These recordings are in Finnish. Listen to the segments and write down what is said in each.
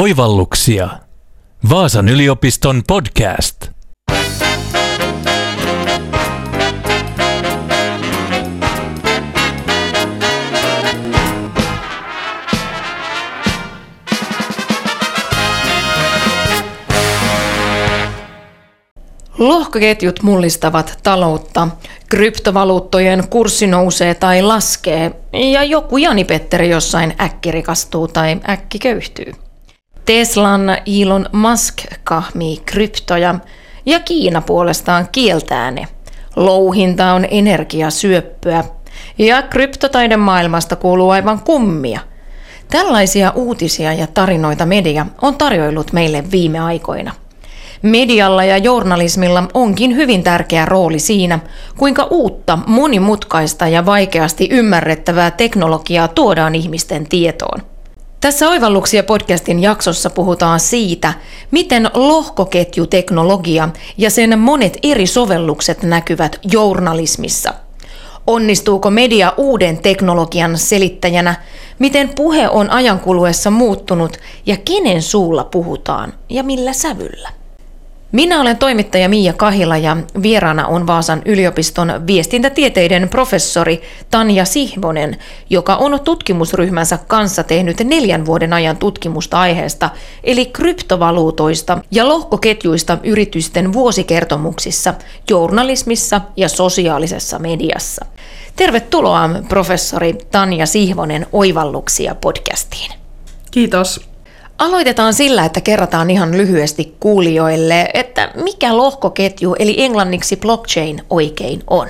Oivalluksia. Vaasan yliopiston podcast. Lohkoketjut mullistavat taloutta. Kryptovaluuttojen kurssi nousee tai laskee, ja joku Jani-Petteri jossain äkkirikastuu tai äkkiköyhtyy. Teslan Elon Musk kahmii kryptoja, ja Kiina puolestaan kieltää ne. Louhinta on energiasyöppöä, ja kryptotaidemaailmasta kuuluu aivan kummia. Tällaisia uutisia ja tarinoita media on tarjoillut meille viime aikoina. Medialla ja journalismilla onkin hyvin tärkeä rooli siinä, kuinka uutta, monimutkaista ja vaikeasti ymmärrettävää teknologiaa tuodaan ihmisten tietoon. Tässä Oivalluksia podcastin jaksossa puhutaan siitä, miten lohkoketjuteknologia ja sen monet eri sovellukset näkyvät journalismissa. Onnistuuko media uuden teknologian selittäjänä, miten puhe on ajan kuluessa muuttunut ja kenen suulla puhutaan ja millä sävyllä? Minä olen toimittaja Miia Kahila ja vieraana on Vaasan yliopiston viestintätieteiden professori Tanja Sihvonen, joka on tutkimusryhmänsä kanssa tehnyt 4 vuoden ajan tutkimusta aiheesta, eli kryptovaluutoista ja lohkoketjuista yritysten vuosikertomuksissa, journalismissa ja sosiaalisessa mediassa. Tervetuloa professori Tanja Sihvonen Oivalluksia podcastiin. Kiitos. Aloitetaan sillä, että kerrataan ihan lyhyesti kuulijoille, että mikä lohkoketju eli englanniksi blockchain oikein on?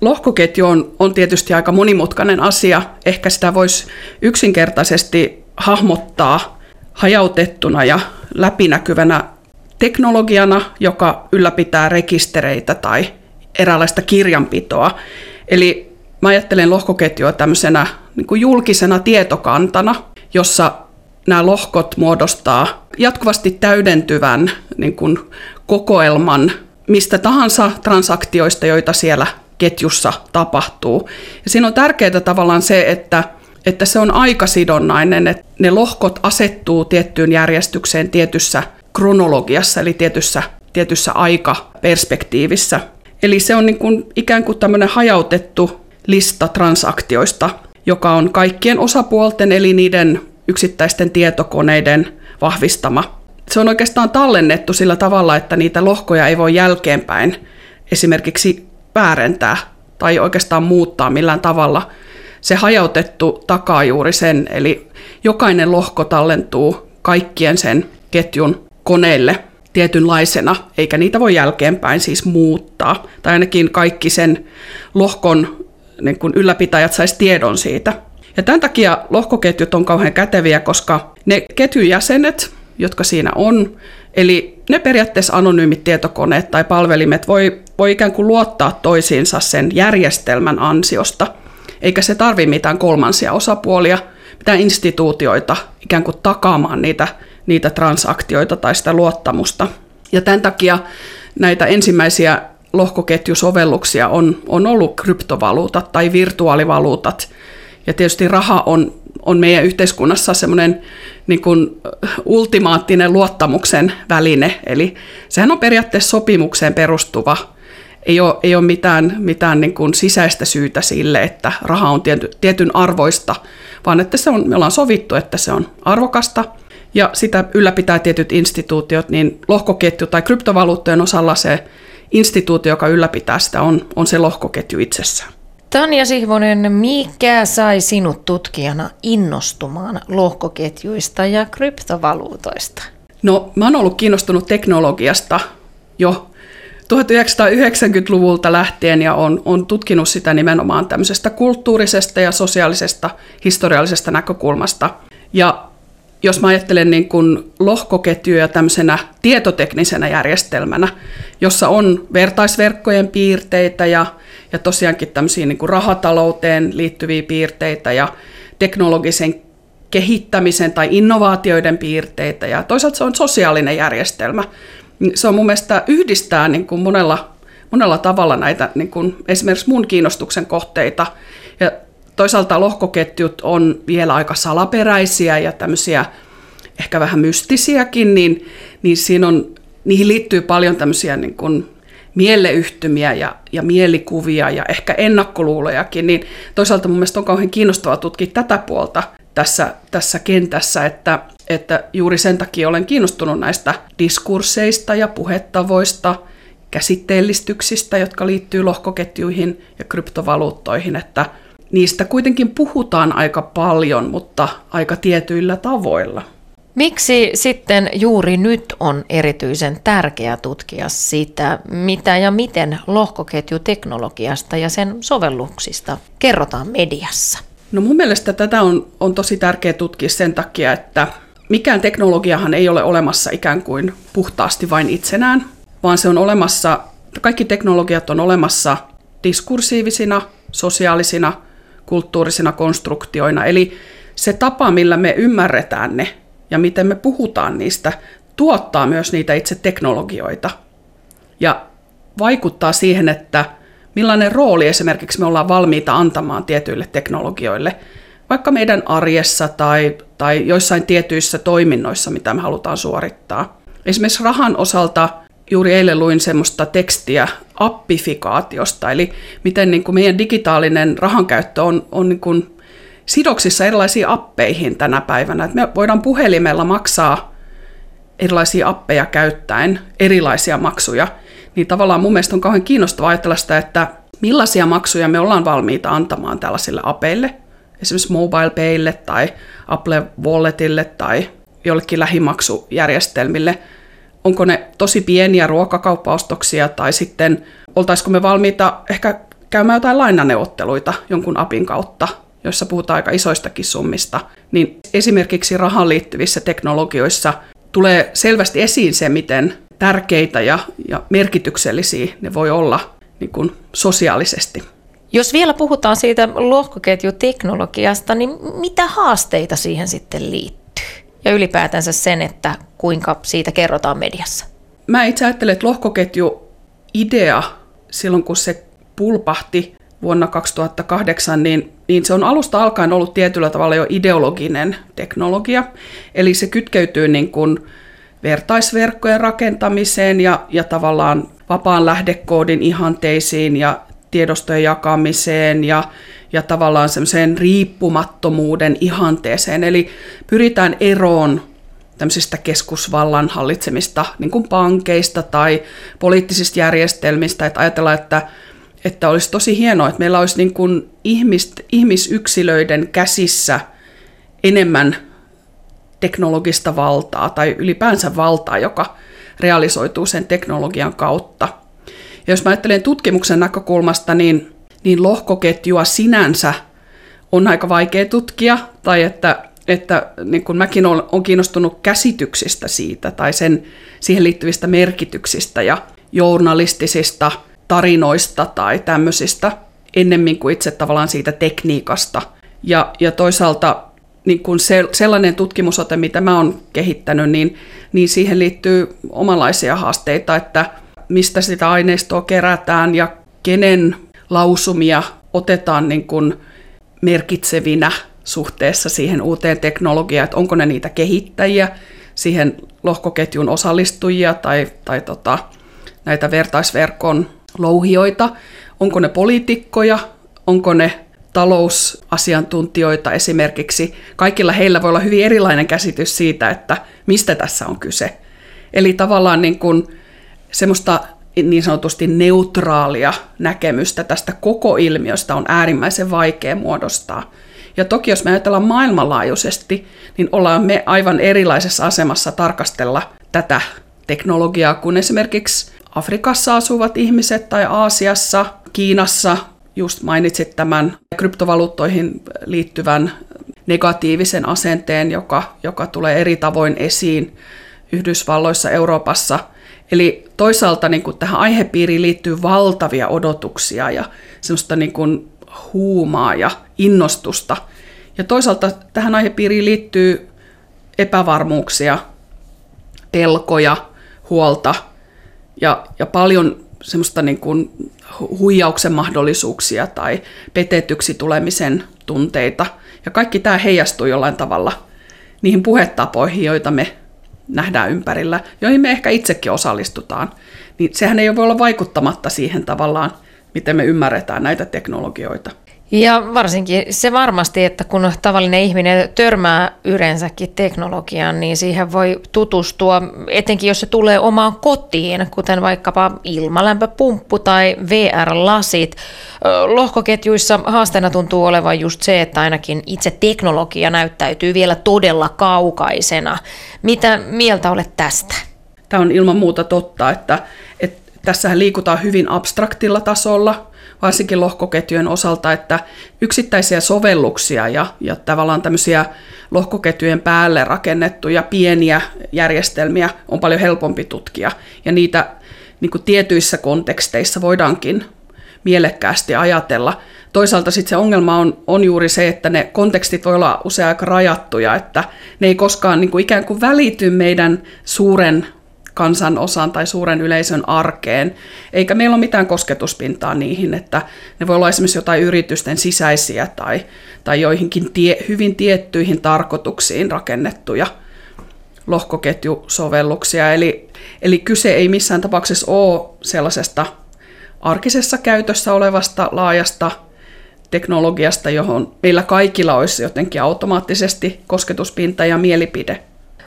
Lohkoketju on tietysti aika monimutkainen asia. Ehkä sitä voisi yksinkertaisesti hahmottaa hajautettuna ja läpinäkyvänä teknologiana, joka ylläpitää rekistereitä tai eräänlaista kirjanpitoa. Eli mä ajattelen lohkoketjua tämmöisenä niin kuin julkisena tietokantana, jossa nämä lohkot muodostaa jatkuvasti täydentyvän niin kuin kokoelman mistä tahansa transaktioista, joita siellä ketjussa tapahtuu. Ja siinä on tärkeää tavallaan se, että se on aikasidonnainen, että ne lohkot asettuu tiettyyn järjestykseen tietyssä kronologiassa, eli tietyssä aikaperspektiivissä. Eli se on niin kuin ikään kuin tämmöinen hajautettu lista transaktioista, joka on kaikkien osapuolten, eli niiden yksittäisten tietokoneiden vahvistama. Se on oikeastaan tallennettu sillä tavalla, että niitä lohkoja ei voi jälkeenpäin esimerkiksi väärentää tai oikeastaan muuttaa millään tavalla. Se hajautettu takaa juuri sen, eli jokainen lohko tallentuu kaikkien sen ketjun koneille tietynlaisena, eikä niitä voi jälkeenpäin siis muuttaa. Tai ainakin kaikki sen lohkon niin kuin ylläpitäjät saisi tiedon siitä. Ja tämän takia lohkoketjut on kauhean käteviä, koska ne ketjujäsenet, jotka siinä on, eli ne periaatteessa anonyymit tietokoneet tai palvelimet voi ikään kuin luottaa toisiinsa sen järjestelmän ansiosta, eikä se tarvitse mitään kolmansia osapuolia, mitään instituutioita ikään kuin takaamaan niitä transaktioita tai sitä luottamusta. Ja tämän takia näitä ensimmäisiä lohkoketjusovelluksia on ollut kryptovaluutat tai virtuaalivaluutat. Ja tietysti raha on meidän yhteiskunnassa semmoinen niin kuin ultimaattinen luottamuksen väline. Eli sehän on periaatteessa sopimukseen perustuva. Ei ole mitään niin kuin sisäistä syytä sille, että raha on tietyn arvoista, vaan että me ollaan sovittu, että se on arvokasta. Ja sitä ylläpitää tietyt instituutiot, niin lohkoketju tai kryptovaluuttojen osalla se instituutio, joka ylläpitää sitä, on se lohkoketju itsessään. Tanja Sihvonen, mikä sai sinut tutkijana innostumaan lohkoketjuista ja kryptovaluutoista? No, mä oon ollut kiinnostunut teknologiasta jo 1990-luvulta lähtien ja on tutkinut sitä nimenomaan tämmöisestä kulttuurisesta ja sosiaalisesta, historiallisesta näkökulmasta. Ja jos mä ajattelen niin kuin lohkoketjuja tämmöisenä tietoteknisenä järjestelmänä, jossa on vertaisverkkojen piirteitä ja tosiaankin tämmöisiä niin kuin rahatalouteen liittyviä piirteitä ja teknologisen kehittämisen tai innovaatioiden piirteitä ja toisaalta se on sosiaalinen järjestelmä. Se on mun mielestä yhdistää niin kuin monella tavalla näitä niin kuin esimerkiksi mun kiinnostuksen kohteita ja toisaalta lohkoketjut on vielä aika salaperäisiä ja tämmöisiä ehkä vähän mystisiäkin, niin siinä on, niihin liittyy paljon tämmöisiä niin kuin mieleyhtymiä ja mielikuvia ja ehkä ennakkoluulojakin, niin toisaalta mun mielestä on kauhean kiinnostavaa tutkia tätä puolta tässä kentässä, että juuri sen takia olen kiinnostunut näistä diskursseista ja puhetavoista, käsitteellistyksistä, jotka liittyy lohkoketjuihin ja kryptovaluuttoihin, että niistä kuitenkin puhutaan aika paljon, mutta aika tietyillä tavoilla. Miksi sitten juuri nyt on erityisen tärkeää tutkia sitä, mitä ja miten lohkoketjuteknologiasta ja sen sovelluksista kerrotaan mediassa? No mun mielestä tätä on tosi tärkeää tutkia sen takia, että mikään teknologiahan ei ole olemassa ikään kuin puhtaasti vain itsenään, vaan se on olemassa, kaikki teknologiat on olemassa diskursiivisina, sosiaalisina, kulttuurisina konstruktioina. Eli se tapa, millä me ymmärretään ne ja miten me puhutaan niistä, tuottaa myös niitä itse teknologioita ja vaikuttaa siihen, että millainen rooli esimerkiksi me ollaan valmiita antamaan tietyille teknologioille, vaikka meidän arjessa tai joissain tietyissä toiminnoissa, mitä me halutaan suorittaa. Esimerkiksi rahan osalta juuri eilen luin semmoista tekstiä appifikaatiosta, eli miten niin kuin meidän digitaalinen rahankäyttö on niin kuin sidoksissa erilaisiin appeihin tänä päivänä. Et me voidaan puhelimella maksaa erilaisia appeja käyttäen erilaisia maksuja. Niin tavallaan mun mielestä on kauhean kiinnostavaa ajatella sitä, että millaisia maksuja me ollaan valmiita antamaan tällaisille apeille, esimerkiksi MobilePaylle tai Apple Walletille tai jollekin lähimaksujärjestelmille. Onko ne tosi pieniä ruokakauppaostoksia tai sitten oltaisiko me valmiita ehkä käymään jotain lainaneuvotteluita jonkun apin kautta, jossa puhutaan aika isoistakin summista, niin esimerkiksi rahaan liittyvissä teknologioissa tulee selvästi esiin se, miten tärkeitä ja merkityksellisiä ne voi olla niin kuin sosiaalisesti. Jos vielä puhutaan siitä lohkoketjuteknologiasta, niin mitä haasteita siihen sitten liittyy? Ja ylipäätänsä sen, että kuinka siitä kerrotaan mediassa? Mä itse ajattelen, että lohkoketjuidea silloin, kun se pulpahti vuonna 2008, niin se on alusta alkaen ollut tietyllä tavalla jo ideologinen teknologia. Eli se kytkeytyy niin kuin vertaisverkkojen rakentamiseen ja tavallaan vapaan lähdekoodin ihanteisiin ja tiedostojen jakamiseen ja tavallaan semmoiseen riippumattomuuden ihanteeseen. Eli pyritään eroon tämmöisistä keskusvallan hallitsemista niin kuin pankeista tai poliittisista järjestelmistä, että ajatellaan, että olisi tosi hienoa, että meillä olisi niin kuin ihmisyksilöiden käsissä enemmän teknologista valtaa tai ylipäänsä valtaa, joka realisoituu sen teknologian kautta. Ja jos mä ajattelen tutkimuksen näkökulmasta, niin lohkoketjua sinänsä on aika vaikea tutkia, tai että niin kun mäkin olen kiinnostunut käsityksistä siitä tai siihen liittyvistä merkityksistä ja journalistisista tarinoista tai tämmöisistä, ennemmin kuin itse tavallaan siitä tekniikasta. Ja toisaalta niin kun sellainen tutkimusote, mitä mä oon kehittänyt, niin siihen liittyy omanlaisia haasteita, että mistä sitä aineistoa kerätään ja kenen lausumia otetaan niin kun merkitsevinä suhteessa siihen uuteen teknologiaan, että onko ne niitä kehittäjiä, siihen lohkoketjun osallistujia tai näitä vertaisverkon louhijoita, onko ne poliitikkoja, onko ne talousasiantuntijoita esimerkiksi. Kaikilla heillä voi olla hyvin erilainen käsitys siitä, että mistä tässä on kyse. Eli tavallaan niin kuin semmoista niin sanotusti neutraalia näkemystä tästä koko ilmiöstä on äärimmäisen vaikea muodostaa. Ja toki jos me ajatellaan maailmanlaajuisesti, niin ollaan me aivan erilaisessa asemassa tarkastella tätä teknologiaa kuin esimerkiksi Afrikassa asuvat ihmiset tai Aasiassa, Kiinassa. Just mainitsit tämän kryptovaluuttoihin liittyvän negatiivisen asenteen, joka tulee eri tavoin esiin Yhdysvalloissa, Euroopassa. Eli toisaalta niin kuin tähän aihepiiriin liittyy valtavia odotuksia ja semmoista niin kuin huumaa ja innostusta. Ja toisaalta tähän aihepiiriin liittyy epävarmuuksia, pelkoja, huolta ja paljon semmoista niin kuin huijauksen mahdollisuuksia tai petetyksi tulemisen tunteita. Ja kaikki tämä heijastuu jollain tavalla niihin puhetapoihin, joita me nähdään ympärillä, joihin me ehkä itsekin osallistutaan, niin sehän ei voi olla vaikuttamatta siihen tavallaan, miten me ymmärretään näitä teknologioita. Ja varsinkin se varmasti, että kun tavallinen ihminen törmää yleensäkin teknologiaan, niin siihen voi tutustua, etenkin jos se tulee omaan kotiin, kuten vaikkapa ilmalämpöpumppu tai VR-lasit. Lohkoketjuissa haasteena tuntuu olevan just se, että ainakin itse teknologia näyttäytyy vielä todella kaukaisena. Mitä mieltä olet tästä? Tämä on ilman muuta totta, että tässähän liikutaan hyvin abstraktilla tasolla, varsinkin lohkoketjujen osalta, että yksittäisiä sovelluksia ja tavallaan tämmöisiä lohkoketjujen päälle rakennettuja pieniä järjestelmiä on paljon helpompi tutkia. Ja niitä niin kuin tietyissä konteksteissa voidaankin mielekkäästi ajatella. Toisaalta sitten se ongelma on juuri se, että ne kontekstit voi olla usein aika rajattuja, että ne ei koskaan niin kuin ikään kuin välity meidän suuren kansanosaan tai suuren yleisön arkeen, eikä meillä ole mitään kosketuspintaa niihin, että ne voi olla esimerkiksi jotain yritysten sisäisiä tai joihinkin hyvin tiettyihin tarkoituksiin rakennettuja lohkoketjusovelluksia. Eli kyse ei missään tapauksessa ole sellaisesta arkisessa käytössä olevasta laajasta teknologiasta, johon meillä kaikilla olisi jotenkin automaattisesti kosketuspinta ja mielipide.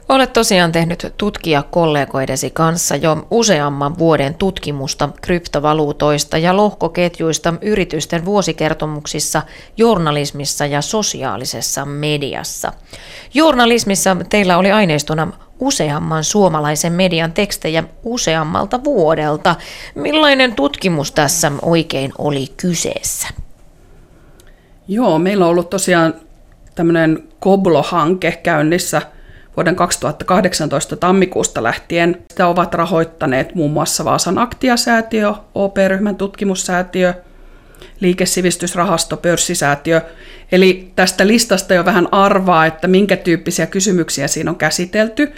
Olet tosiaan tehnyt tutkijakollegoidesi kanssa jo useamman vuoden tutkimusta kryptovaluutoista ja lohkoketjuista yritysten vuosikertomuksissa, journalismissa ja sosiaalisessa mediassa. Journalismissa teillä oli aineistona useamman suomalaisen median tekstejä useammalta vuodelta. Millainen tutkimus tässä oikein oli kyseessä? Joo, meillä on ollut tosiaan tämmöinen Koblo-hanke käynnissä vuoden 2018 tammikuusta lähtien. Sitä ovat rahoittaneet muun muassa Vaasan aktiasäätiö, OP-ryhmän tutkimussäätiö, liikesivistysrahasto, pörssisäätiö. Eli tästä listasta jo vähän arvaa, että minkä tyyppisiä kysymyksiä siinä on käsitelty.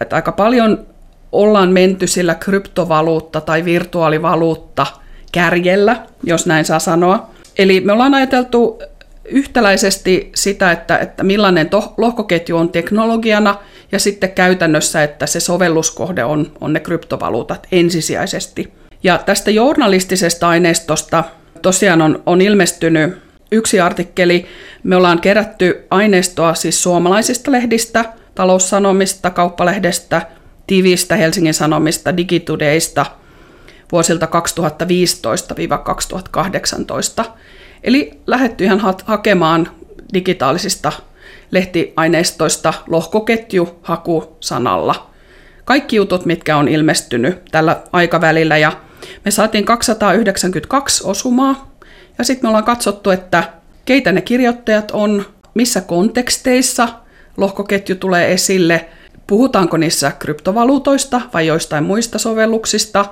Että aika paljon ollaan menty sillä kryptovaluutta tai virtuaalivaluutta kärjellä, jos näin saa sanoa. Eli me ollaan ajateltu yhtäläisesti sitä, että millainen lohkoketju on teknologiana ja sitten käytännössä, että se sovelluskohde on ne kryptovaluutat ensisijaisesti. Ja tästä journalistisesta aineistosta tosiaan on ilmestynyt yksi artikkeli. Me ollaan kerätty aineistoa siis suomalaisista lehdistä, Taloussanomista, Kauppalehdestä, Tivistä, Helsingin Sanomista, Digitudeista vuosilta 2015-2018. Eli lähdetty ihan hakemaan digitaalisista lehtiaineistoista lohkoketjuhakusanalla. Kaikki jutut, mitkä on ilmestynyt tällä aikavälillä. Ja me saatiin 292 osumaa. Ja sitten me ollaan katsottu, että keitä ne kirjoittajat on, missä konteksteissa lohkoketju tulee esille, puhutaanko niissä kryptovaluutoista vai joistain muista sovelluksista,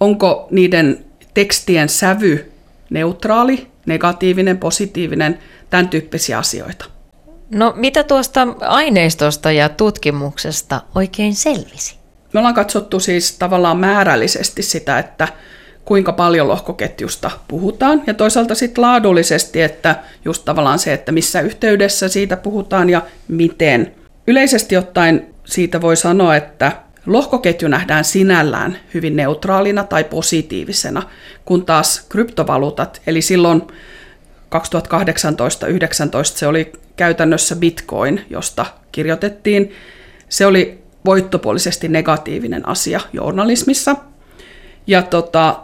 onko niiden tekstien sävy neutraali, negatiivinen, positiivinen, tämän tyyppisiä asioita. No mitä tuosta aineistosta ja tutkimuksesta oikein selvisi? Me ollaan katsottu siis tavallaan määrällisesti sitä, että kuinka paljon lohkoketjusta puhutaan ja toisaalta sitten laadullisesti, että just tavallaan se, että missä yhteydessä siitä puhutaan ja miten. Yleisesti ottaen siitä voi sanoa, että lohkoketju nähdään sinällään hyvin neutraalina tai positiivisena, kun taas kryptovaluutat, eli silloin 2018-2019 se oli käytännössä Bitcoin, josta kirjoitettiin. Se oli voittopuolisesti negatiivinen asia journalismissa. Ja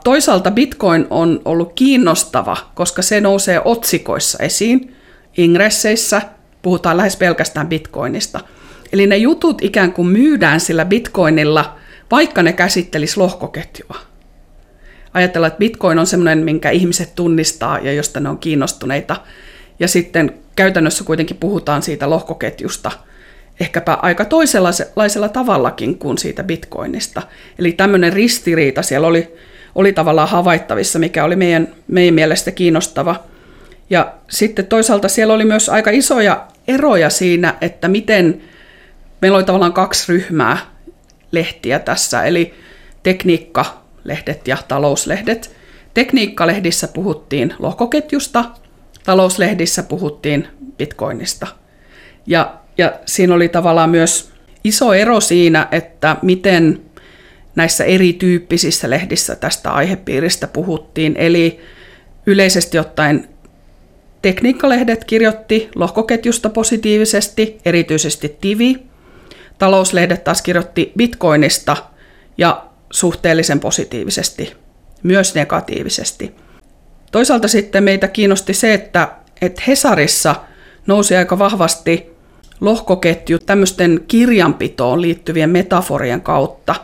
toisaalta Bitcoin on ollut kiinnostava, koska se nousee otsikoissa esiin. Ingresseissä puhutaan lähes pelkästään Bitcoinista. Eli ne jutut ikään kuin myydään sillä bitcoinilla, vaikka ne käsittelis lohkoketjua. Ajatellaan, että bitcoin on semmoinen, minkä ihmiset tunnistaa ja josta ne on kiinnostuneita. Ja sitten käytännössä kuitenkin puhutaan siitä lohkoketjusta, ehkäpä aika toisenlaisella tavallakin kuin siitä bitcoinista. Eli tämmöinen ristiriita siellä oli tavallaan havaittavissa, mikä oli meidän mielestä kiinnostava. Ja sitten toisaalta siellä oli myös aika isoja eroja siinä, että miten. Meillä oli tavallaan kaksi ryhmää lehtiä tässä, eli tekniikkalehdet ja talouslehdet. Tekniikkalehdissä puhuttiin lohkoketjusta, talouslehdissä puhuttiin bitcoinista. Ja Ja siinä oli tavallaan myös iso ero siinä, että miten näissä erityyppisissä lehdissä tästä aihepiiristä puhuttiin. Eli yleisesti ottaen tekniikkalehdet kirjoitti lohkoketjusta positiivisesti, erityisesti Tivi. Talouslehdet taas kirjoitti Bitcoinista ja suhteellisen positiivisesti, myös negatiivisesti. Toisaalta sitten meitä kiinnosti se, että Hesarissa nousi aika vahvasti lohkoketju tämmöisten kirjanpitoon liittyvien metaforien kautta,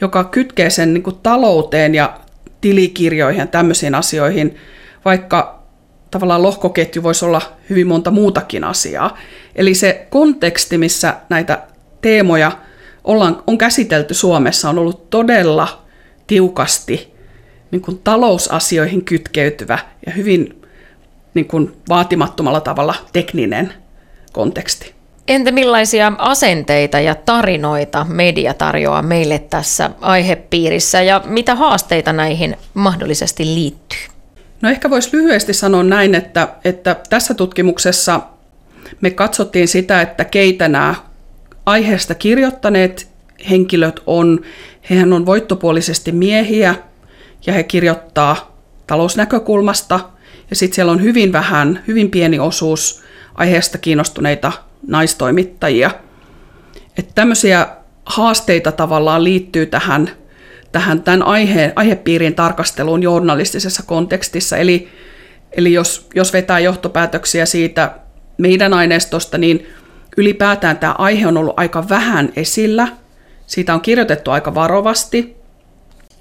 joka kytkee sen niin kuin talouteen ja tilikirjoihin ja tämmöisiin asioihin, vaikka tavallaan lohkoketju voisi olla hyvin monta muutakin asiaa. Eli se konteksti, missä näitä teemoja on käsitelty Suomessa, on ollut todella tiukasti niin kuin talousasioihin kytkeytyvä ja hyvin niin kuin vaatimattomalla tavalla tekninen konteksti. Entä millaisia asenteita ja tarinoita media tarjoaa meille tässä aihepiirissä ja mitä haasteita näihin mahdollisesti liittyy? No ehkä voisi lyhyesti sanoa näin, että tässä tutkimuksessa me katsottiin sitä, että keitä nämä aiheesta kirjoittaneet henkilöt on. Hehän on voittopuolisesti miehiä ja he kirjoittaa talousnäkökulmasta ja sitten siellä on hyvin vähän, hyvin pieni osuus aiheesta kiinnostuneita naistoimittajia. Että tämmöisiä haasteita tavallaan liittyy tämän aihepiirin tarkasteluun journalistisessa kontekstissa. Eli jos vetää johtopäätöksiä siitä meidän aineistosta, niin ylipäätään tämä aihe on ollut aika vähän esillä. Siitä on kirjoitettu aika varovasti.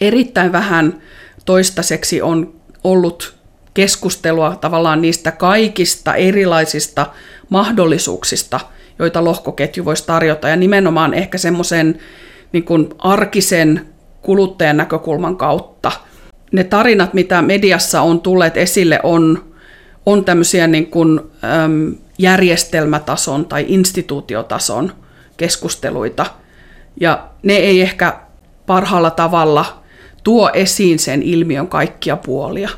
Erittäin vähän toistaiseksi on ollut keskustelua tavallaan niistä kaikista erilaisista mahdollisuuksista, joita lohkoketju voisi tarjota. Ja nimenomaan ehkä semmoisen niin kuin arkisen kuluttajan näkökulman kautta. Ne tarinat, mitä mediassa on tulleet esille, on tämmöisiä niin kuin, järjestelmätason tai instituutiotason keskusteluita. Ja ne ei ehkä parhaalla tavalla tuo esiin sen ilmiön kaikkia puolia.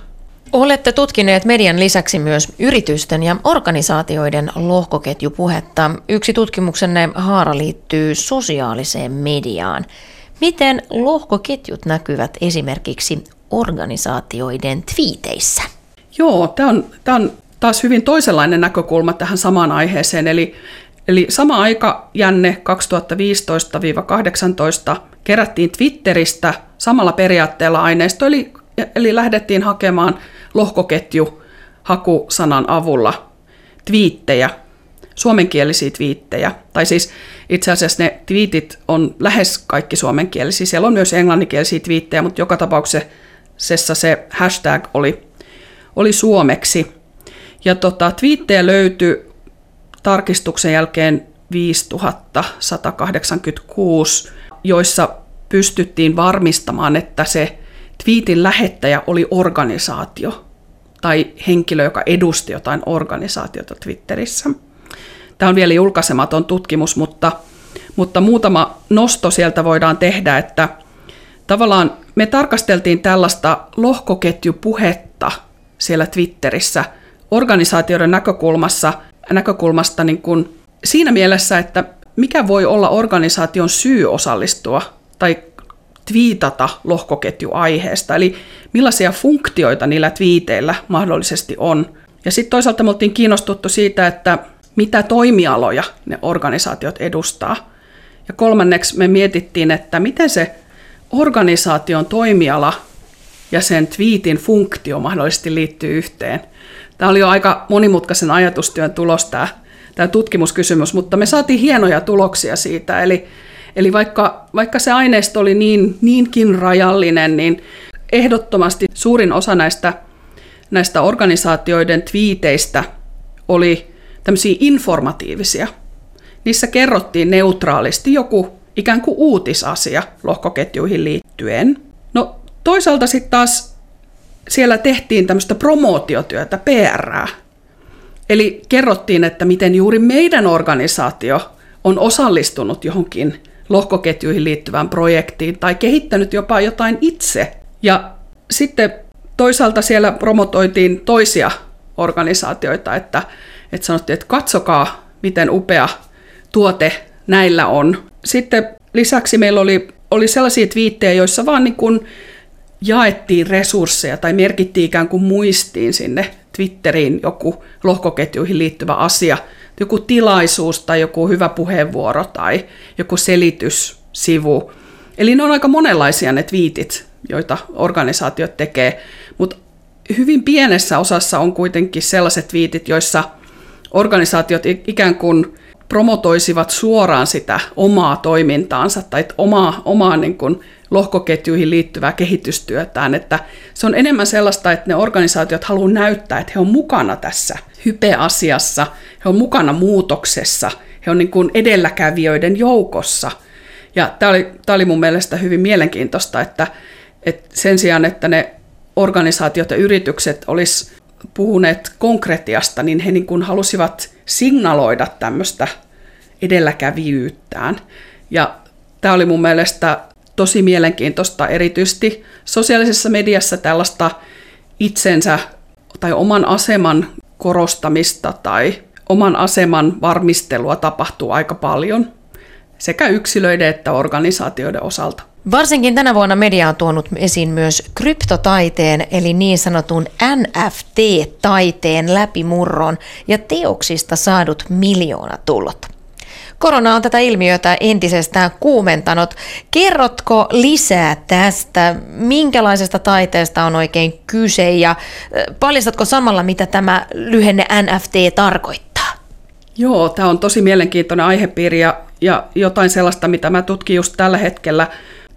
Olette tutkineet median lisäksi myös yritysten ja organisaatioiden lohkoketjupuhetta. Yksi tutkimuksenne haara liittyy sosiaaliseen mediaan. Miten lohkoketjut näkyvät esimerkiksi organisaatioiden twiiteissä? Joo, tämä on taas hyvin toisenlainen näkökulma tähän samaan aiheeseen. Eli sama aikajänne 2015-2018 kerättiin Twitteristä samalla periaatteella aineisto, eli lähdettiin hakemaan lohkoketju-hakusanan avulla twiittejä, suomenkielisiä twiittejä. Tai siis itse asiassa ne twiitit on lähes kaikki suomenkielisiä. Siellä on myös englanninkielisiä twiittejä, mutta joka tapauksessa se hashtag oli suomeksi. Ja twiittejä löytyi tarkistuksen jälkeen 5186, joissa pystyttiin varmistamaan, että se twiitin lähettäjä oli organisaatio tai henkilö, joka edusti jotain organisaatiota Twitterissä. Tämä on vielä julkaisematon tutkimus, mutta muutama nosto sieltä voidaan tehdä, että tavallaan me tarkasteltiin tällaista lohkoketjupuhetta siellä Twitterissä organisaatioiden näkökulmasta niin kuin siinä mielessä, että mikä voi olla organisaation syy osallistua tai twiitata lohkoketjuaiheesta, eli millaisia funktioita niillä twiiteillä mahdollisesti on. Ja sitten toisaalta me oltiin kiinnostuttu siitä, että mitä toimialoja ne organisaatiot edustaa. Ja kolmanneksi me mietittiin, että miten se organisaation toimiala ja sen twiitin funktio mahdollisesti liittyy yhteen. Tämä oli jo aika monimutkaisen ajatustyön tulos tämä tutkimuskysymys, mutta me saatiin hienoja tuloksia siitä, eli vaikka se aineisto oli niinkin rajallinen, niin ehdottomasti suurin osa näistä organisaatioiden twiiteistä oli tämmöisiä informatiivisia. Niissä kerrottiin neutraalisti joku ikään kuin uutisasia lohkoketjuihin liittyen. No toisaalta sitten taas siellä tehtiin tämmöistä promootiotyötä, PR:ää. Eli kerrottiin, että miten juuri meidän organisaatio on osallistunut johonkin lohkoketjuihin liittyvään projektiin tai kehittänyt jopa jotain itse. Ja sitten toisaalta siellä promotoitiin toisia organisaatioita, että sanottiin, että katsokaa, miten upea tuote näillä on. Sitten lisäksi meillä oli sellaisia twiittejä, joissa vaan niin kuin jaettiin resursseja tai merkittiin ikään kuin muistiin sinne Twitteriin joku lohkoketjuihin liittyvä asia, joku tilaisuus tai joku hyvä puheenvuoro tai joku selityssivu. Eli ne on aika monenlaisia ne twiitit, joita organisaatiot tekee, mutta hyvin pienessä osassa on kuitenkin sellaiset twiitit, joissa organisaatiot ikään kuin promotoisivat suoraan sitä omaa toimintaansa tai omaa niin kuin lohkoketjuihin liittyvää kehitystyötään. Että se on enemmän sellaista, että ne organisaatiot haluaa näyttää, että he on mukana tässä hype-asiassa, he on mukana muutoksessa, he on niin kuin edelläkävijöiden joukossa. Ja tämä oli mun mielestä hyvin mielenkiintoista, että sen sijaan, että ne organisaatiot ja yritykset olisi puhuneet konkretiasta, niin he niin kuin halusivat signaloida tämmöistä edelläkävijyyttään. Ja tämä oli mun mielestä tosi mielenkiintoista, erityisesti sosiaalisessa mediassa tällaista itsensä tai oman aseman korostamista tai oman aseman varmistelua tapahtuu aika paljon sekä yksilöiden että organisaatioiden osalta. Varsinkin tänä vuonna media on tuonut esiin myös kryptotaiteen eli niin sanotun NFT-taiteen läpimurron ja teoksista saadut miljoonatulot. Korona on tätä ilmiötä entisestään kuumentanut. Kerrotko lisää tästä, minkälaisesta taiteesta on oikein kyse ja paljastatko samalla, mitä tämä lyhenne NFT tarkoittaa? Joo, tämä on tosi mielenkiintoinen aihepiiri ja jotain sellaista, mitä mä tutkin just tällä hetkellä.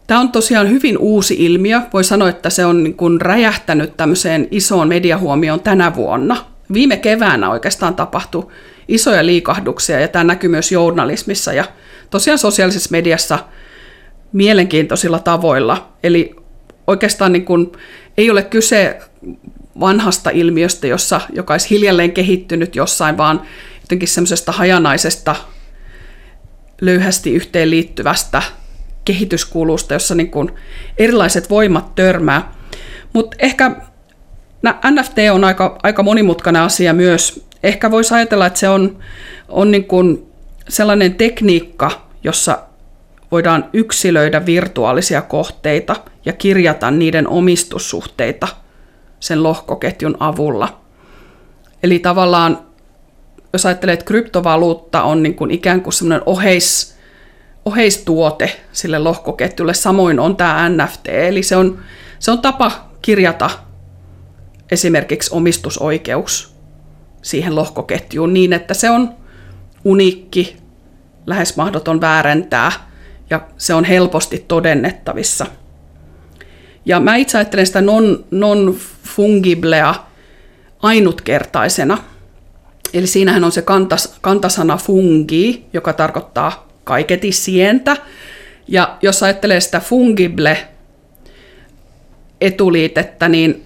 Tämä on tosiaan hyvin uusi ilmiö. Voi sanoa, että se on niin kuin räjähtänyt tämmöiseen isoon mediahuomioon tänä vuonna. Viime keväänä oikeastaan tapahtui isoja liikahduksia ja tämä näkyy myös journalismissa ja tosiaan sosiaalisessa mediassa mielenkiintoisilla tavoilla. Eli oikeastaan niin kuin ei ole kyse vanhasta ilmiöstä, joka olisi hiljalleen kehittynyt jossain, vaan jotenkin semmoisesta hajanaisesta, löyhästi yhteenliittyvästä kehityskulusta, jossa niin kuin erilaiset voimat törmää. Mutta ehkä NFT on aika monimutkainen asia myös. Ehkä voisi ajatella, että se on niin kuin sellainen tekniikka, jossa voidaan yksilöidä virtuaalisia kohteita ja kirjata niiden omistussuhteita sen lohkoketjun avulla. Eli tavallaan, jos ajattelee, että kryptovaluutta on niin kuin ikään kuin sellainen oheistuote sille lohkoketjulle, samoin on tämä NFT, eli se on tapa kirjata esimerkiksi omistusoikeus siihen lohkoketjuun niin, että se on uniikki, lähes mahdoton väärentää ja se on helposti todennettavissa. Ja mä itse ajattelen sitä non-fungiblea ainutkertaisena. Eli siinähän on se kantasana fungi, joka tarkoittaa kaiketi sientä. Ja jos ajattelee sitä fungible etuliitettä, niin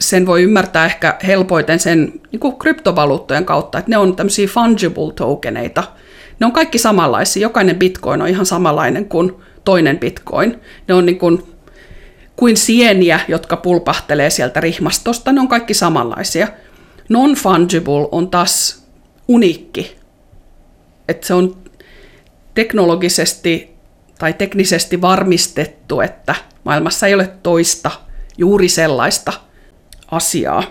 sen voi ymmärtää ehkä helpoiten sen niin kuin kryptovaluuttojen kautta, että ne on tämmöisiä fungible tokeneita. Ne on kaikki samanlaisia. Jokainen bitcoin on ihan samanlainen kuin toinen bitcoin. Ne on niin kuin sieniä, jotka pulpahtelee sieltä rihmastosta. Ne on kaikki samanlaisia. Non-fungible on taas uniikki. Että se on teknologisesti tai teknisesti varmistettu, että maailmassa ei ole toista juuri sellaista asiaa.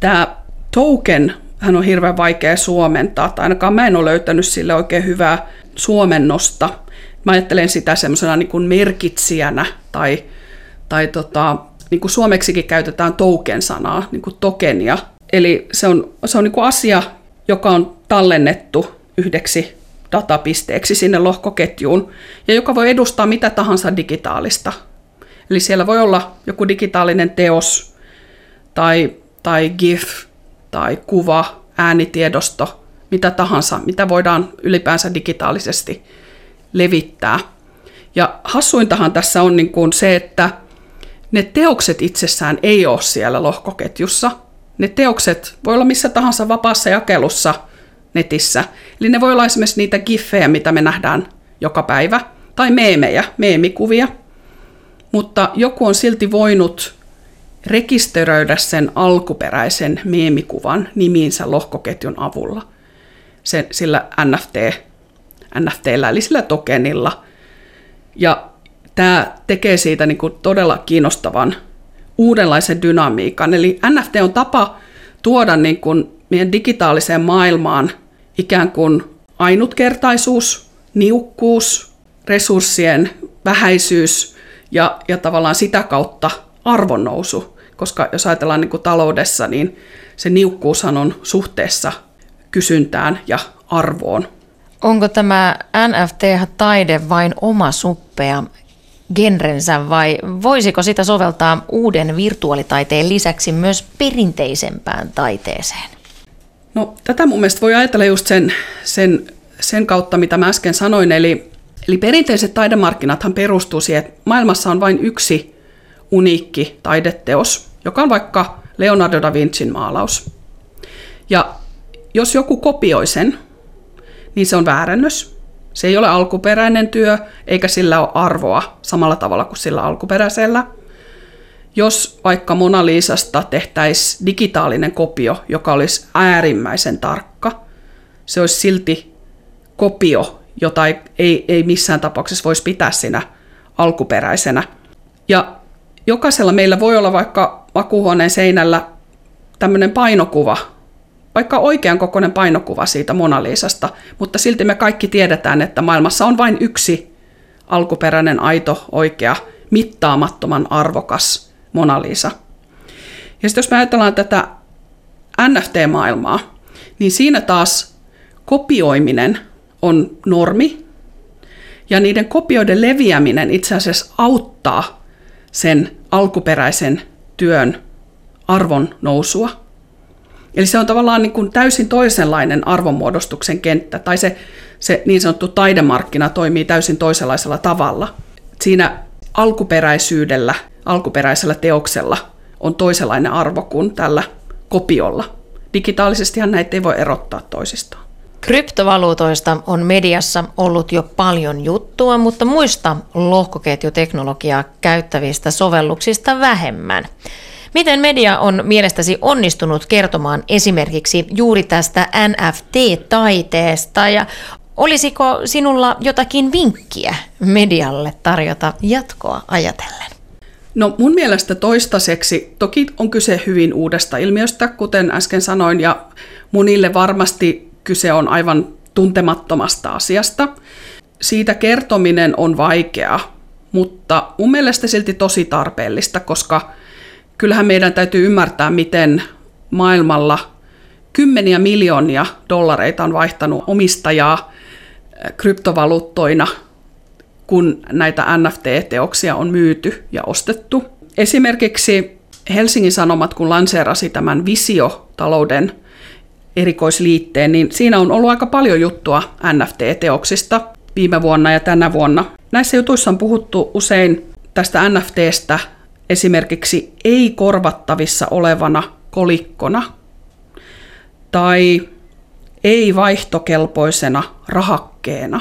Tämä token hän on hirveän vaikea suomentaa, tai ainakaan mä en ole löytänyt sille oikein hyvää suomennosta. Mä ajattelen sitä semmoisena niin kuin merkitsijänä, tai niin kuin suomeksikin käytetään token-sanaa, niin kuin tokenia. Eli se on niin kuin asia, joka on tallennettu yhdeksi datapisteeksi sinne lohkoketjuun, ja joka voi edustaa mitä tahansa digitaalista. Eli siellä voi olla joku digitaalinen teos, tai GIF, tai kuva, äänitiedosto, mitä tahansa, mitä voidaan ylipäänsä digitaalisesti levittää. Ja hassuintahan tässä on niin kuin se, että ne teokset itsessään ei ole siellä lohkoketjussa. Ne teokset voi olla missä tahansa vapaassa jakelussa netissä. Eli ne voi olla esimerkiksi niitä GIFejä, mitä me nähdään joka päivä, tai meemejä, meemikuvia. Mutta joku on silti voinut rekisteröidä sen alkuperäisen meemikuvan nimiinsä lohkoketjun avulla. sillä NFT:llä eli sillä tokenilla. Ja tämä tekee siitä niin kuin todella kiinnostavan uudenlaisen dynamiikan. Eli NFT on tapa tuoda niin kuin meidän digitaaliseen maailmaan ikään kuin ainutkertaisuus, niukkuus, resurssien vähäisyys ja tavallaan sitä kautta arvonnousu. Koska jos ajatellaan niin kuin taloudessa, niin se niukkuushan on suhteessa kysyntään ja arvoon. Onko tämä NFT-taide vain oma suppea genrensä vai voisiko sitä soveltaa uuden virtuaalitaiteen lisäksi myös perinteisempään taiteeseen? No, tätä mun mielestä voi ajatella just sen kautta, mitä mä äsken sanoin. Eli perinteiset taidemarkkinathan perustuu siihen, että maailmassa on vain yksi uniikki taideteos, joka on vaikka Leonardo da Vincin maalaus. Ja jos joku kopioi sen, niin se on väärännös. Se ei ole alkuperäinen työ, eikä sillä ole arvoa samalla tavalla kuin sillä alkuperäisellä. Jos vaikka Mona Lisasta tehtäisiin digitaalinen kopio, joka olisi äärimmäisen tarkka, se olisi silti kopio, jota ei missään tapauksessa voisi pitää siinä alkuperäisenä. Ja jokaisella meillä voi olla vaikka makuuhuoneen seinällä tämmöinen painokuva, vaikka oikean kokoinen painokuva siitä Mona Lisasta, mutta silti me kaikki tiedetään, että maailmassa on vain yksi alkuperäinen, aito, oikea, mittaamattoman arvokas Mona Lisa. Ja sitten jos me ajatellaan tätä NFT-maailmaa, niin siinä taas kopioiminen on normi, ja niiden kopioiden leviäminen itse asiassa auttaa sen alkuperäisen työn arvon nousua. Eli se on tavallaan niin kuin täysin toisenlainen arvonmuodostuksen kenttä, tai se niin sanottu taidemarkkina toimii täysin toisenlaisella tavalla. Siinä alkuperäisellä teoksella on toisenlainen arvo kuin tällä kopiolla. Digitaalisestihan näitä ei voi erottaa toisistaan. Kryptovaluutoista on mediassa ollut jo paljon juttua, mutta muista lohkoketjuteknologiaa käyttävistä sovelluksista vähemmän. Miten media on mielestäsi onnistunut kertomaan esimerkiksi juuri tästä NFT-taiteesta ja olisiko sinulla jotakin vinkkiä medialle tarjota jatkoa ajatellen? No mun mielestä toistaiseksi toki on kyse hyvin uudesta ilmiöstä, kuten äsken sanoin, ja monille varmasti kyse on aivan tuntemattomasta asiasta. Siitä kertominen on vaikeaa, mutta mun mielestä silti tosi tarpeellista, koska kyllähän meidän täytyy ymmärtää, miten maailmalla kymmeniä miljoonia dollareita on vaihtanut omistajaa kryptovaluuttoina, kun näitä NFT-teoksia on myyty ja ostettu. Esimerkiksi Helsingin Sanomat, kun lanseerasi tämän visiotalouden erikoisliitteen, niin siinä on ollut aika paljon juttua NFT-teoksista viime vuonna ja tänä vuonna. Näissä jutuissa on puhuttu usein tästä NFTstä, esimerkiksi ei-korvattavissa olevana kolikkona tai ei-vaihtokelpoisena rahakkeena.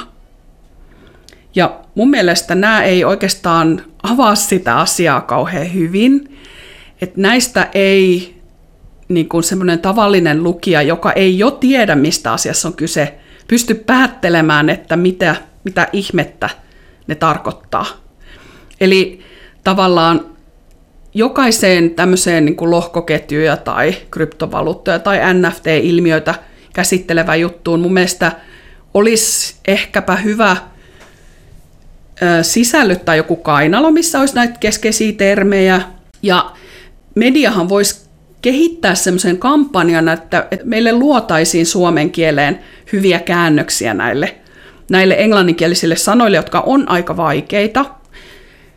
Ja mun mielestä nämä ei oikeastaan avaa sitä asiaa kauhean hyvin, että näistä ei niin kuin semmoinen tavallinen lukija, joka ei jo tiedä, mistä asiassa on kyse, pysty päättelemään, että mitä ihmettä ne tarkoittaa. Eli tavallaan jokaiseen tämmöiseen niin kuin lohkoketjuja tai kryptovaluuttoja tai NFT-ilmiöitä käsittelevä juttuun mun mielestä olisi ehkäpä hyvä sisällyttää joku kainalo, missä olisi näitä keskeisiä termejä. Ja mediahan voisi kehittää semmoisen kampanjan, että meille luotaisiin suomen kieleen hyviä käännöksiä näille englanninkielisille sanoille, jotka on aika vaikeita.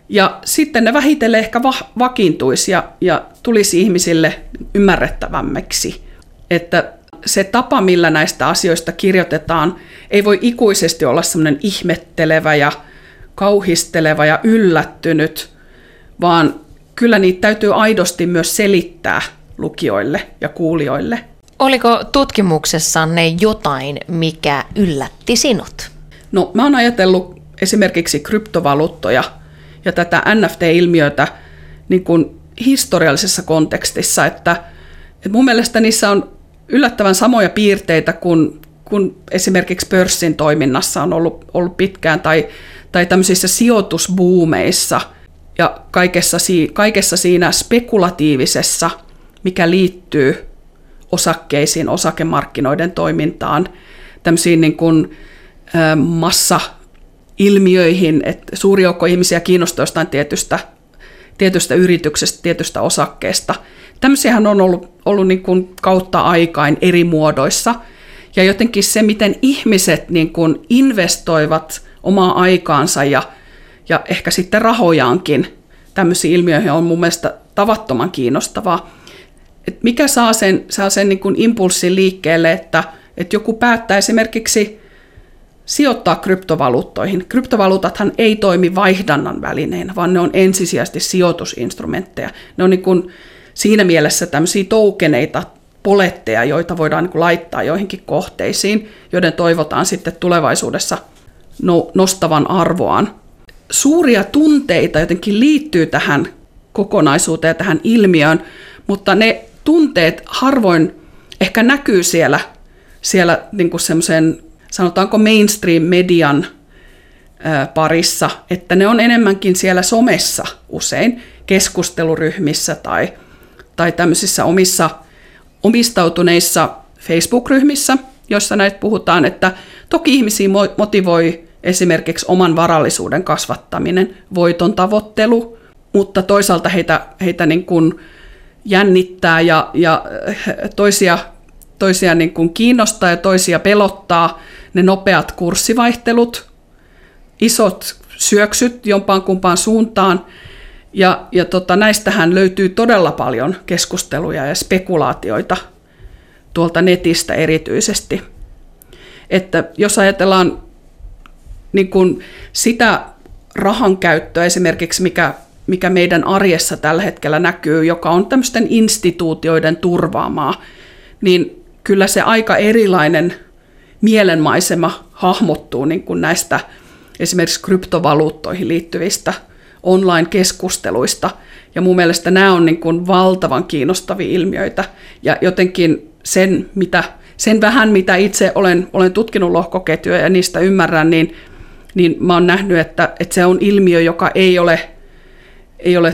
Ja sitten ne vähitellen ehkä vakiintuisi ja tulisi ihmisille ymmärrettävämmäksi. Että se tapa, millä näistä asioista kirjoitetaan, ei voi ikuisesti olla semmoinen ihmettelevä ja kauhisteleva ja yllättynyt, vaan kyllä niitä täytyy aidosti myös selittää lukijoille ja kuulijoille. Oliko tutkimuksessanne jotain, mikä yllätti sinut? No, mä oon ajatellut esimerkiksi kryptovaluuttoja ja tätä NFT-ilmiötä niin kuin historiallisessa kontekstissa, että mun mielestä niissä on yllättävän samoja piirteitä kuin kun esimerkiksi pörssin toiminnassa on ollut pitkään tai tämmöisissä sijoitusbuumeissa ja kaikessa siinä spekulatiivisessa, mikä liittyy osakkeisiin, osakemarkkinoiden toimintaan, tämmöisiin niin kuin massa-ilmiöihin, että suuri joukko ihmisiä kiinnostaa jostain tietystä yrityksestä, tietystä osakkeesta. Tämmöisiähän on ollut niin kuin kautta aikain eri muodoissa. Ja jotenkin se, miten ihmiset niin kuin investoivat omaa aikaansa ja ehkä sitten rahojaankin tämmöisiin ilmiöihin, on mun mielestä tavattoman kiinnostavaa. Et mikä saa sen niin kuin impulssin liikkeelle, että joku päättää esimerkiksi sijoittaa kryptovaluuttoihin. Kryptovaluutathan ei toimi vaihdannan välineenä, vaan ne on ensisijaisesti sijoitusinstrumentteja. Ne on niin kuin siinä mielessä tämmöisiä toukeneita, poletteja, joita voidaan niin kuin laittaa joihinkin kohteisiin, joiden toivotaan sitten tulevaisuudessa nostavan arvoaan. Suuria tunteita jotenkin liittyy tähän kokonaisuuteen ja tähän ilmiöön, mutta ne tunteet harvoin ehkä näkyy siellä niin kuin semmoisen, sanotaanko mainstream-median parissa, että ne on enemmänkin siellä somessa usein, keskusteluryhmissä tai tämmöisissä omistautuneissa Facebook-ryhmissä, joissa näitä puhutaan, että toki ihmisiä motivoi esimerkiksi oman varallisuuden kasvattaminen, voiton tavoittelu, mutta toisaalta heitä niin kuin jännittää ja toisia niin kuin kiinnostaa ja toisia pelottaa ne nopeat kurssivaihtelut, isot syöksyt jompaan kumpaan suuntaan. Ja näistähän löytyy todella paljon keskusteluja ja spekulaatioita tuolta netistä erityisesti. Että jos ajatellaan niin kuin sitä rahan käyttöä esimerkiksi, mikä meidän arjessa tällä hetkellä näkyy, joka on tämmöisten instituutioiden turvaamaa, niin kyllä se aika erilainen mielenmaisema hahmottuu niin kuin näistä esimerkiksi kryptovaluuttoihin liittyvistä online-keskusteluista. Ja mun mielestä nämä on niin kuin valtavan kiinnostavia ilmiöitä. Ja jotenkin sen vähän, mitä itse olen tutkinut lohkoketjuja ja niistä ymmärrän, niin mä oon nähnyt, että se on ilmiö, joka ei ole,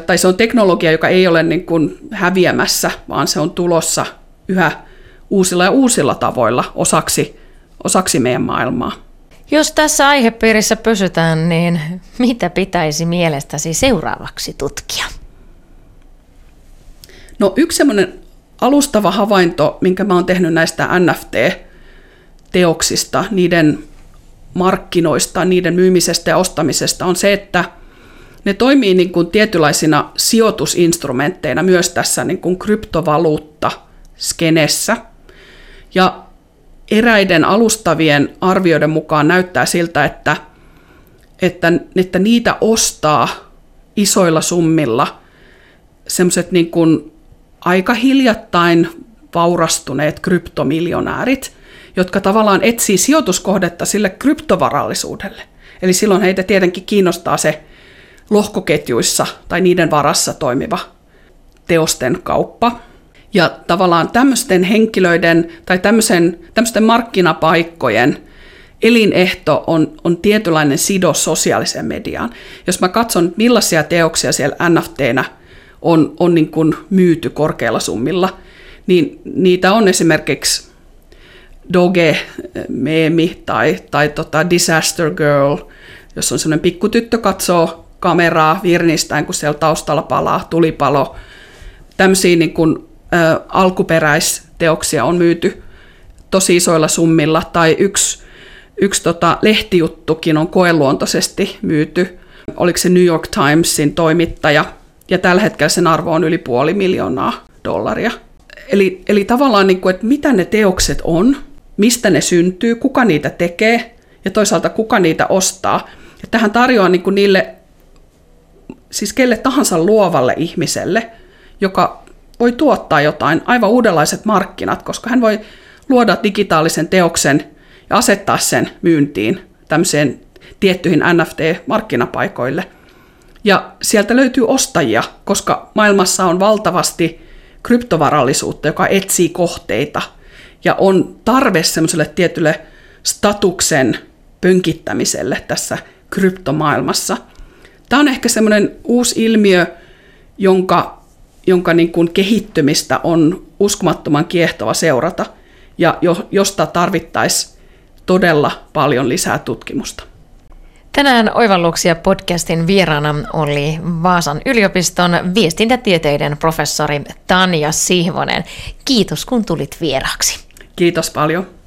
tai se on teknologia, joka ei ole niin kuin häviämässä, vaan se on tulossa yhä uusilla ja uusilla tavoilla osaksi meidän maailmaa. Jos tässä aihepiirissä pysytään, niin mitä pitäisi mielestäsi seuraavaksi tutkia? No yksi semmoinen alustava havainto, minkä mä oon tehnyt näistä NFT-teoksista, niiden markkinoista, niiden myymisestä ja ostamisesta, on se, että ne toimii niin kuin tietynlaisina sijoitusinstrumentteina myös tässä niin kuin kryptovaluutta-skenessä. Ja eräiden alustavien arvioiden mukaan näyttää siltä, että niitä ostaa isoilla summilla semmoiset niin kuin aika hiljattain vaurastuneet kryptomiljonäärit, jotka tavallaan etsii sijoituskohdetta sille kryptovarallisuudelle. Eli silloin heitä tietenkin kiinnostaa se lohkoketjuissa tai niiden varassa toimiva teosten kauppa. Ja tavallaan tämmöisten henkilöiden tai tämmöisten markkinapaikkojen elinehto on tietynlainen sidos sosiaaliseen mediaan. Jos mä katson, millaisia teoksia siellä NFT-nä on niin kuin myyty korkealla summilla, niin niitä on esimerkiksi Doge-meemi tai Disaster Girl, jossa on sellainen pikkutyttö katsoo kameraa virnistäen, kun siellä taustalla palaa tulipalo. Tämmöisiä niin kuin alkuperäisteoksia on myyty tosi isoilla summilla, tai yksi lehtijuttukin on koeluontoisesti myyty. Oliko se New York Timesin toimittaja, ja tällä hetkellä sen arvo on yli $500 million. Eli tavallaan, niin kuin, että mitä ne teokset on, mistä ne syntyy, kuka niitä tekee, ja toisaalta kuka niitä ostaa. Ja tähän tarjoaa niin kuin niille, siis kelle tahansa luovalle ihmiselle, joka voi tuottaa jotain, aivan uudenlaiset markkinat, koska hän voi luoda digitaalisen teoksen ja asettaa sen myyntiin tämmöiseen tiettyihin NFT-markkinapaikoille. Ja sieltä löytyy ostajia, koska maailmassa on valtavasti kryptovarallisuutta, joka etsii kohteita. ja on tarve semmoiselle tietylle statuksen pönkittämiselle tässä kryptomaailmassa. Tämä on ehkä semmoinen uusi ilmiö, jonka niin kuin kehittymistä on uskomattoman kiehtova seurata ja josta tarvittaisiin todella paljon lisää tutkimusta. Tänään Oivalluksia podcastin vieraana oli Vaasan yliopiston viestintätieteiden professori Tanja Sihvonen. Kiitos kun tulit vieraaksi. Kiitos paljon.